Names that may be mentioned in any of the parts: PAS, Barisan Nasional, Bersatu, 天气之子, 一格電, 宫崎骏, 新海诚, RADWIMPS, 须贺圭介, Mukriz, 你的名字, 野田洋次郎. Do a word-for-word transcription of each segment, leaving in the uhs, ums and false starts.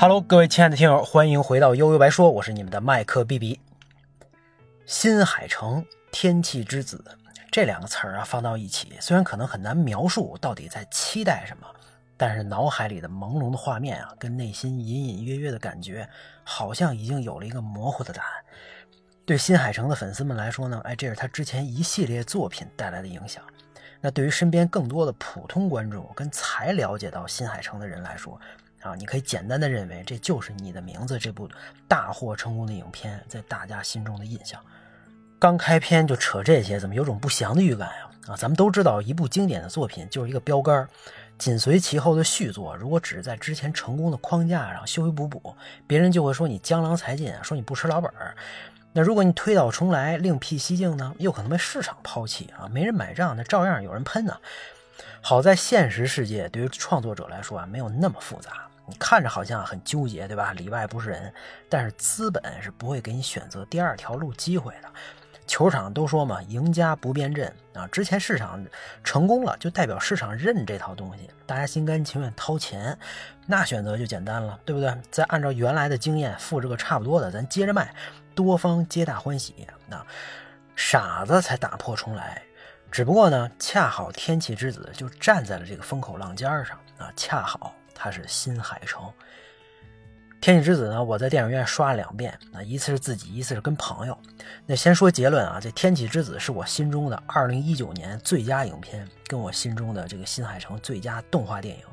哈喽，各位亲爱的听友，欢迎回到悠悠白说，我是你们的麦克 B B。 新海诚、天气之子这两个词儿啊，放到一起，虽然可能很难描述到底在期待什么，但是脑海里的朦胧的画面啊，跟内心隐隐约约的感觉，好像已经有了一个模糊的答案。对新海诚的粉丝们来说呢，哎，这是他之前一系列作品带来的影响。那对于身边更多的普通观众跟才了解到新海诚的人来说啊，你可以简单的认为这就是你的名字这部大获成功的影片在大家心中的印象。刚开篇就扯这些，怎么有种不祥的预感啊？啊，咱们都知道一部经典的作品就是一个标杆，紧随其后的续作如果只是在之前成功的框架上修修补补，别人就会说你江郎才尽，说你不吃老本。那如果你推倒重来，另辟蹊径呢，又可能被市场抛弃啊，没人买账，那照样有人喷啊。好在现实世界对于创作者来说啊，没有那么复杂。你看着好像很纠结，对吧？里外不是人，但是资本是不会给你选择第二条路机会的。球场都说嘛，赢家不变阵啊。之前市场成功了，就代表市场认这套东西，大家心甘情愿掏钱，那选择就简单了，对不对？再按照原来的经验复制个差不多的，咱接着卖，多方皆大欢喜啊。傻子才打破重来。只不过呢，恰好天气之子就站在了这个风口浪尖上啊，恰好他是新海诚。天气之子呢，我在电影院刷了两遍，那一次是自己，一次是跟朋友。那先说结论啊，这天气之子是我心中的二零一九年最佳影片，跟我心中的这个新海诚最佳动画电影。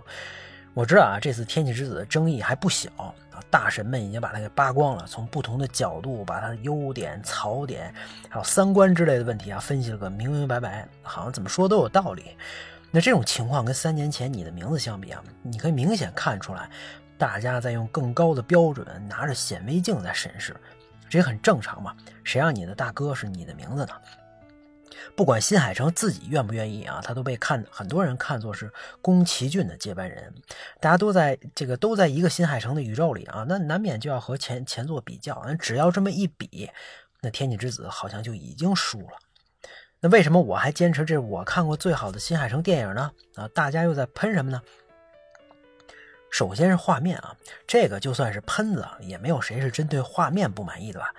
我知道啊，这次天气之子的争议还不小啊，大神们已经把它给扒光了，从不同的角度把它的优点、槽点，还有三观之类的问题啊，分析了个明明白白，好像怎么说都有道理。那这种情况跟三年前你的名字相比啊，你可以明显看出来，大家在用更高的标准，拿着显微镜在审视，这也很正常嘛，谁让你的大哥是你的名字呢？不管新海诚自己愿不愿意啊，他都被看很多人看作是宫崎骏的接班人，大家都在这个都在一个新海诚的宇宙里啊，那难免就要和前前作比较，只要这么一比，那天气之子好像就已经输了。那为什么我还坚持这是我看过最好的新海诚电影呢？啊，大家又在喷什么呢？首先是画面啊，这个就算是喷子也没有谁是针对画面不满意的吧。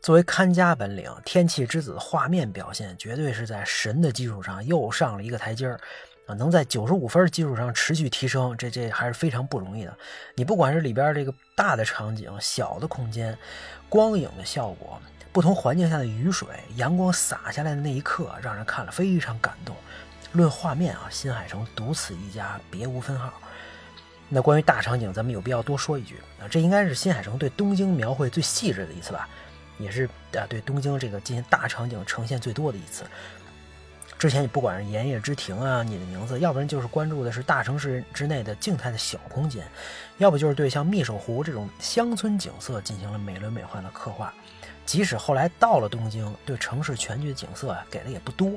作为看家本领，天气之子画面表现绝对是在神的基础上又上了一个台阶儿啊，能在九十五分基础上持续提升，这这还是非常不容易的。你不管是里边这个大的场景、小的空间、光影的效果、不同环境下的雨水、阳光洒下来的那一刻，让人看了非常感动。论画面啊，新海诚独此一家，别无分号。那关于大场景，咱们有必要多说一句啊，这应该是新海诚对东京描绘最细致的一次吧。也是啊，对东京这个进行大场景呈现最多的一次。之前你不管是盐业之庭啊，你的名字，要不然就是关注的是大城市之内的静态的小空间，要不就是对像密守湖这种乡村景色进行了美轮美奂的刻画。即使后来到了东京，对城市全局的景色啊给的也不多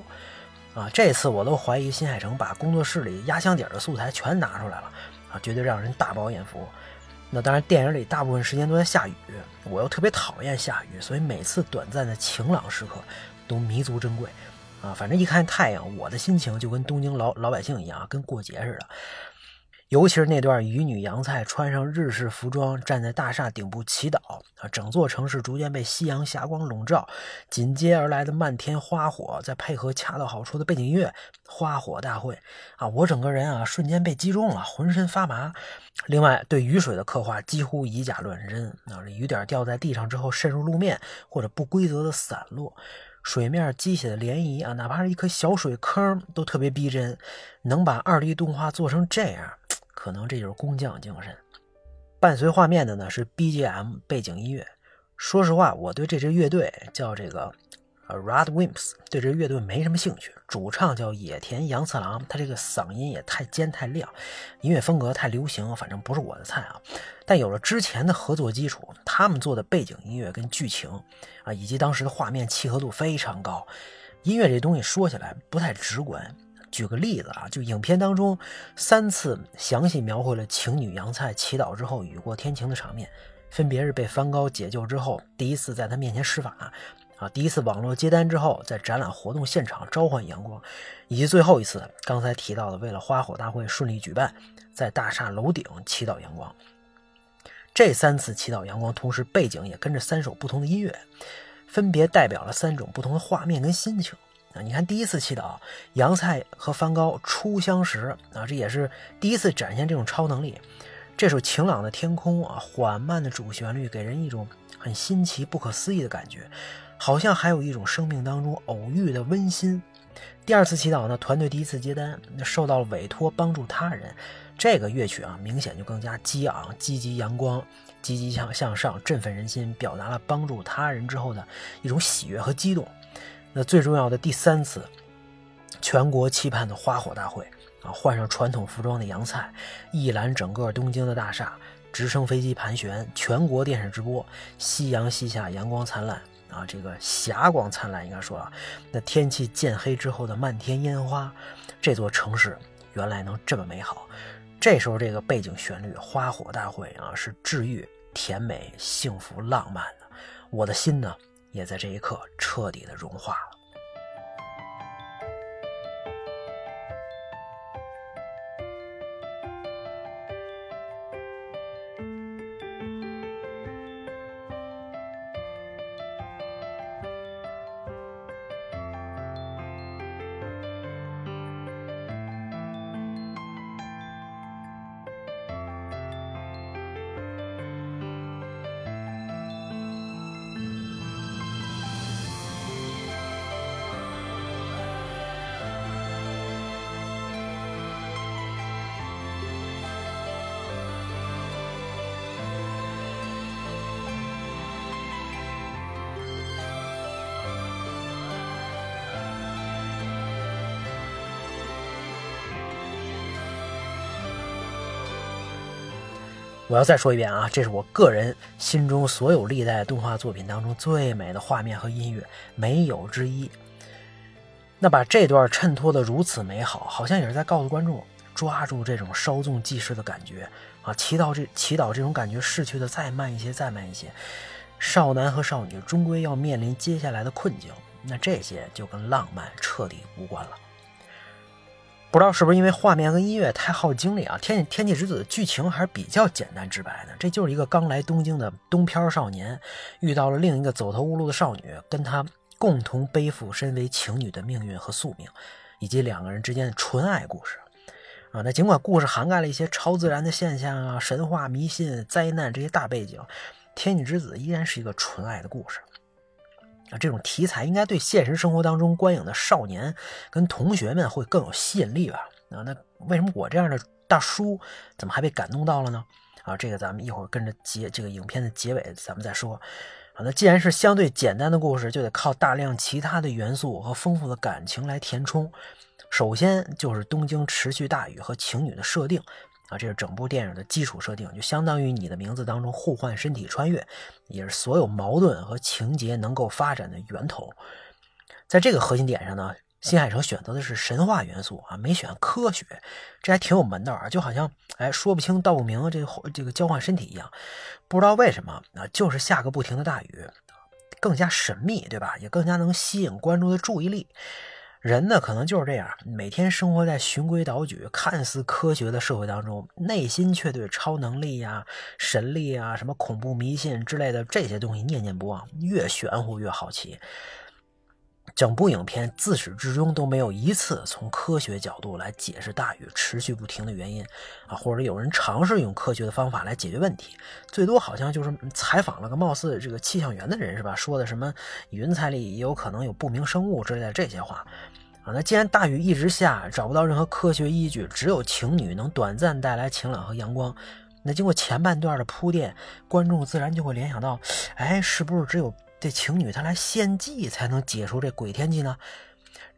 啊。这次我都怀疑新海诚把工作室里压箱底的素材全拿出来了啊，绝对让人大饱眼福。那当然电影里大部分时间都在下雨，我又特别讨厌下雨，所以每次短暂的晴朗时刻都弥足珍贵啊。反正一看太阳，我的心情就跟东京老老百姓一样，跟过节似的。尤其是那段渔女洋菜穿上日式服装站在大厦顶部祈祷啊，整座城市逐渐被夕阳霞光笼罩，紧接而来的漫天花火，再配合恰到好处的背景音乐，花火大会啊，我整个人啊瞬间被击中了，浑身发麻。另外对雨水的刻画几乎以假乱真啊，雨点掉在地上之后渗入路面，或者不规则的散落，水面激起的涟漪啊，哪怕是一颗小水坑都特别逼真。能把二 D 动画做成这样，可能这就是工匠精神。伴随画面的呢是 B G M 背景音乐。说实话，我对这支乐队叫这个 RADWIMPS 对这支乐队没什么兴趣。主唱叫野田洋次郎，他这个嗓音也太尖太亮，音乐风格太流行，反正不是我的菜啊。但有了之前的合作基础，他们做的背景音乐跟剧情啊，以及当时的画面契合度非常高。音乐这东西说起来不太直观。举个例子啊，就影片当中三次详细描绘了晴女洋菜祈祷之后雨过天晴的场面，分别是被帆高解救之后第一次在他面前施法啊，第一次网络接单之后在展览活动现场召唤阳光，以及最后一次刚才提到的为了花火大会顺利举办在大厦楼顶祈祷阳光。这三次祈祷阳光同时背景也跟着三首不同的音乐，分别代表了三种不同的画面跟心情。啊，你看第一次祈祷，杨蔡和梵高初相识啊，这也是第一次展现这种超能力。这首晴朗的天空啊，缓慢的主旋律给人一种很新奇不可思议的感觉，好像还有一种生命当中偶遇的温馨。第二次祈祷呢，团队第一次接单，受到了委托帮助他人，这个乐曲啊明显就更加激昂、积极、阳光、积极向向上，振奋人心，表达了帮助他人之后的一种喜悦和激动。那最重要的第三次全国期盼的花火大会啊，换上传统服装的杨蔡一览整个东京的大厦，直升飞机盘旋，全国电视直播，夕阳西下，阳光灿烂啊，这个霞光灿烂应该说啊，那天气渐黑之后的漫天烟花，这座城市原来能这么美好。这时候这个背景旋律《花火大会》啊，是治愈、甜美、幸福、浪漫的。我的心呢，也在这一刻彻底的融化了。我要再说一遍啊，这是我个人心中所有历代动画作品当中最美的画面和音乐，没有之一。那把这段衬托得如此美好，好像也是在告诉观众，抓住这种稍纵即逝的感觉啊，祈祷这祈祷这种感觉逝去的再慢一些，再慢一些。少男和少女终归要面临接下来的困境，那这些就跟浪漫彻底无关了。不知道是不是因为画面跟音乐太耗精力啊，天天气之子的剧情还是比较简单直白的，这就是一个刚来东京的东漂少年遇到了另一个走投无路的少女，跟他共同背负身为情侣的命运和宿命，以及两个人之间的纯爱故事啊。那尽管故事涵盖了一些超自然的现象啊、神话迷信、灾难这些大背景，天气之子依然是一个纯爱的故事啊，这种题材应该对现实生活当中观影的少年跟同学们会更有吸引力吧？啊，那为什么我这样的大叔怎么还被感动到了呢？啊，这个咱们一会儿跟着结这个影片的结尾咱们再说。啊，那既然是相对简单的故事，就得靠大量其他的元素和丰富的感情来填充。首先就是东京持续大雨和情侣的设定。啊，这是整部电影的基础设定，就相当于你的名字当中互换身体穿越，也是所有矛盾和情节能够发展的源头。在这个核心点上呢，新海诚选择的是神话元素啊，没选科学，这还挺有门道啊，就好像哎说不清道不明这个这个交换身体一样，不知道为什么啊，就是下个不停的大雨，更加神秘，对吧？也更加能吸引观众的注意力。人呢，可能就是这样，每天生活在循规蹈矩、看似科学的社会当中，内心却对超能力啊、神力啊、什么恐怖迷信之类的这些东西念念不忘，越玄乎越好奇。整部影片自始至终都没有一次从科学角度来解释大雨持续不停的原因啊，或者有人尝试用科学的方法来解决问题，最多好像就是采访了个貌似这个气象员的人，是吧？说的什么云彩里也有可能有不明生物之类的这些话。啊，那既然大雨一直下，找不到任何科学依据，只有情侣能短暂带来晴朗和阳光，那经过前半段的铺垫，观众自然就会联想到，哎，是不是只有这情侣他来献祭才能解除这鬼天气呢？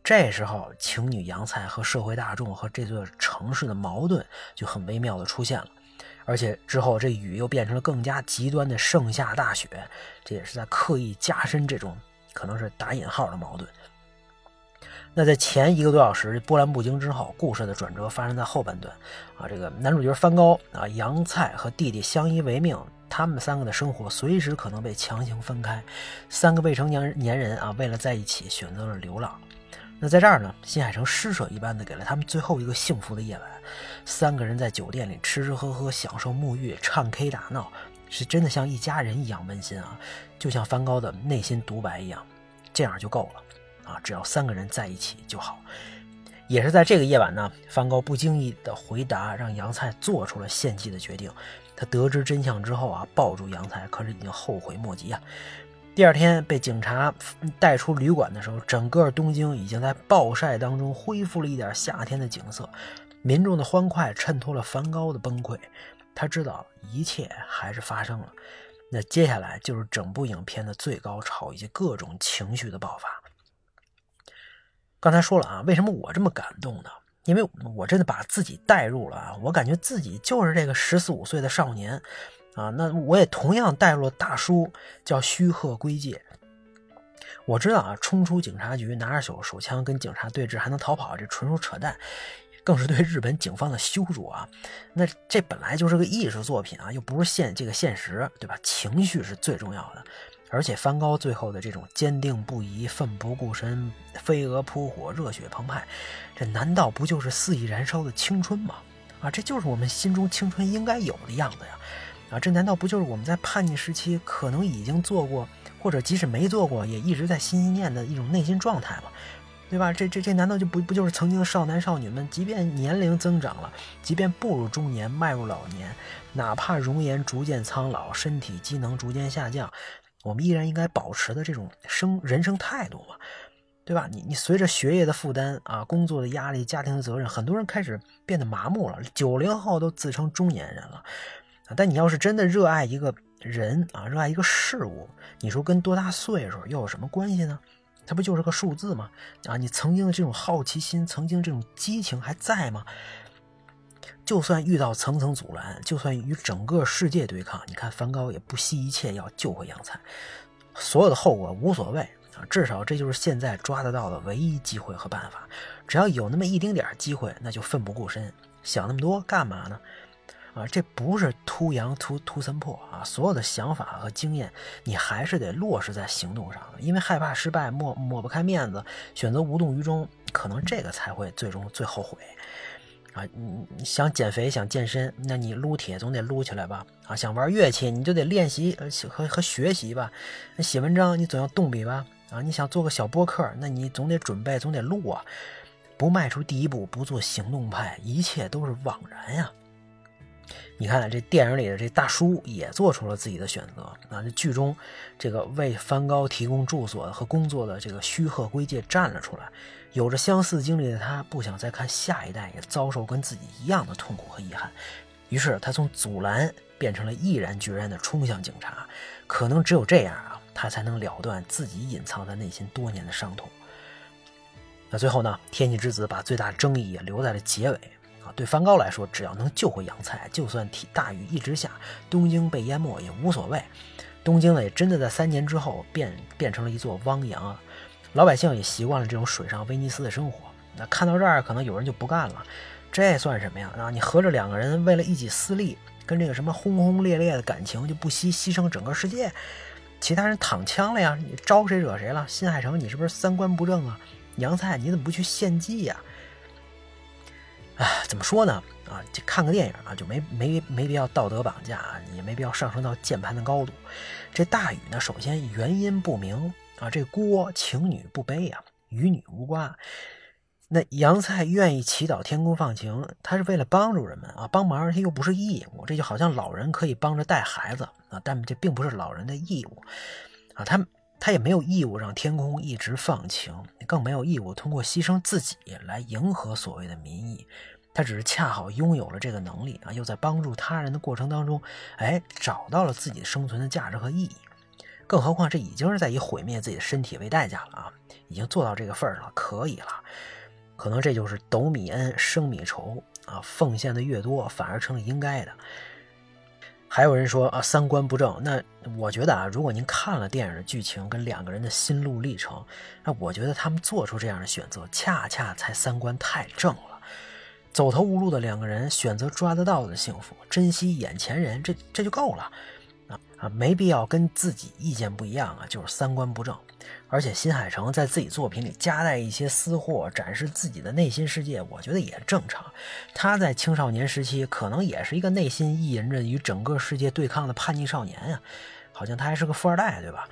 这时候情侣杨菜和社会大众和这座城市的矛盾就很微妙的出现了，而且之后这雨又变成了更加极端的盛夏大雪，这也是在刻意加深这种可能是打引号的矛盾。那在前一个多小时波澜不惊之后，故事的转折发生在后半段啊，这个男主角翻高啊，杨菜和弟弟相依为命，他们三个的生活随时可能被强行分开，三个未成年人啊，为了在一起选择了流浪。那在这儿呢，新海诚施舍一般的给了他们最后一个幸福的夜晚，三个人在酒店里吃吃喝喝，享受沐浴，唱 K 打闹，是真的像一家人一样温馨啊，就像梵高的内心独白一样，这样就够了啊，只要三个人在一起就好。也是在这个夜晚呢，梵高不经意的回答让杨菜做出了献祭的决定。他得知真相之后啊，抱住杨菜，可是已经后悔莫及啊。第二天被警察带出旅馆的时候，整个东京已经在暴晒当中恢复了一点夏天的景色，民众的欢快衬托了梵高的崩溃。他知道一切还是发生了，那接下来就是整部影片的最高潮以及各种情绪的爆发。刚才说了啊，为什么我这么感动呢？因为我真的把自己带入了啊，我感觉自己就是这个十四五岁的少年啊，那我也同样带入了大叔叫须贺圭介。我知道啊，冲出警察局拿着手手枪跟警察对峙还能逃跑，这纯属扯淡，更是对日本警方的羞辱啊！那这本来就是个艺术作品啊，又不是现这个现实，对吧？情绪是最重要的。而且梵高最后的这种坚定不移、奋不顾身、飞蛾扑火、热血澎湃，这难道不就是肆意燃烧的青春吗？啊，这就是我们心中青春应该有的样子呀！啊，这难道不就是我们在叛逆时期可能已经做过，或者即使没做过也一直在心心念的一种内心状态吗？对吧？这这这难道就不不就是曾经的少男少女们，即便年龄增长了，即便步入中年迈入老年，哪怕容颜逐渐苍老，身体机能逐渐下降，我们依然应该保持的这种生人生态度嘛？对吧？你你随着学业的负担啊，工作的压力，家庭的责任，很多人开始变得麻木了，九零后都自称中年人了。但你要是真的热爱一个人啊，热爱一个事物，你说跟多大岁数又有什么关系呢？它不就是个数字吗？啊，你曾经的这种好奇心，曾经这种激情还在吗？就算遇到层层阻拦，就算与整个世界对抗，你看梵高也不惜一切要救回杨菜，所有的后果无所谓啊，至少这就是现在抓得到的唯一机会和办法。只要有那么一丁点机会，那就奋不顾身。想那么多干嘛呢？啊，这不是突羊突突森破啊！所有的想法和经验，你还是得落实在行动上，因为害怕失败，抹抹不开面子，选择无动于衷，可能这个才会最终最后悔。啊，你想减肥想健身，那你撸铁总得撸起来吧？啊，想玩乐器你就得练习和和学习吧？那写文章你总要动笔吧？啊，你想做个小播客，那你总得准备，总得录啊！不迈出第一步，不做行动派，一切都是枉然呀、啊。你看这电影里的这大叔也做出了自己的选择啊！这剧中这个为梵高提供住所和工作的这个须贺圭介站了出来，有着相似经历的他不想再看下一代也遭受跟自己一样的痛苦和遗憾，于是他从阻拦变成了毅然决然的冲向警察。可能只有这样啊，他才能了断自己隐藏在内心多年的伤痛。那最后呢，天气之子把最大争议也留在了结尾。对梵高来说，只要能救回杨菜，就算大雨一直下，东京被淹没也无所谓。东京呢，也真的在三年之后变变成了一座汪洋啊，老百姓也习惯了这种水上威尼斯的生活。那看到这儿，可能有人就不干了，这算什么呀？啊，你合着两个人为了一己私利，跟这个什么轰轰烈烈的感情就不惜牺牲整个世界，其他人躺枪了呀，你招谁惹谁了？新海诚，你是不是三观不正啊？杨菜，你怎么不去献祭呀？啊，怎么说呢？啊，这看个电影啊，就没没没必要道德绑架，也没必要上升到键盘的高度。这大雨呢，首先原因不明啊，这锅情女不背啊，与女无关。那杨菜愿意祈祷天公放晴，他是为了帮助人们啊，帮忙他又不是义务，这就好像老人可以帮着带孩子啊，但这并不是老人的义务啊，他们。他也没有义务让天空一直放晴，更没有义务通过牺牲自己来迎合所谓的民意，他只是恰好拥有了这个能力啊，又在帮助他人的过程当中，哎，找到了自己生存的价值和意义。更何况这已经是在以毁灭自己的身体为代价了啊，已经做到这个份儿上了，可以了。可能这就是斗米恩升米仇啊，奉献的越多，反而成了应该的。还有人说啊，三观不正。那我觉得啊，如果您看了电影的剧情跟两个人的心路历程，那我觉得他们做出这样的选择，恰恰才三观太正了。走投无路的两个人选择抓得到的幸福，珍惜眼前人，这这就够了啊。啊，没必要跟自己意见不一样啊，就是三观不正。而且新海诚在自己作品里夹带一些私货，展示自己的内心世界，我觉得也正常。他在青少年时期可能也是一个内心意淫着与整个世界对抗的叛逆少年啊，好像他还是个富二代，对吧？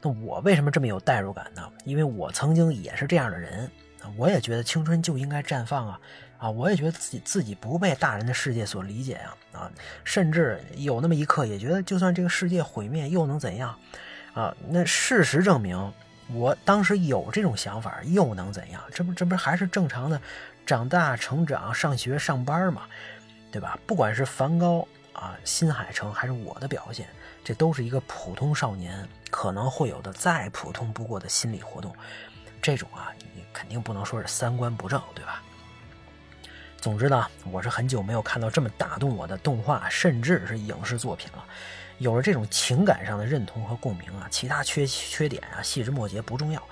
那我为什么这么有代入感呢？因为我曾经也是这样的人，我也觉得青春就应该绽放啊啊！我也觉得自己自己不被大人的世界所理解啊啊！甚至有那么一刻也觉得，就算这个世界毁灭又能怎样啊？那事实证明，我当时有这种想法又能怎样？这不这不还是正常的长大、成长、上学、上班嘛，对吧？不管是梵高啊、新海诚还是我的表现，这都是一个普通少年可能会有的再普通不过的心理活动。这种啊，你肯定不能说是三观不正，对吧？总之呢，我是很久没有看到这么打动我的动画，甚至是影视作品了。有了这种情感上的认同和共鸣啊，其他缺缺点啊，细枝末节不重要。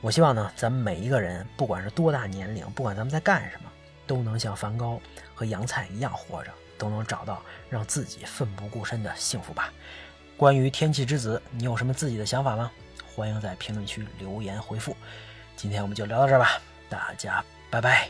我希望呢，咱们每一个人，不管是多大年龄，不管咱们在干什么，都能像梵高和杨菜一样活着，都能找到让自己奋不顾身的幸福吧。关于《天气之子》，你有什么自己的想法吗？欢迎在评论区留言回复。今天我们就聊到这儿吧，大家拜拜。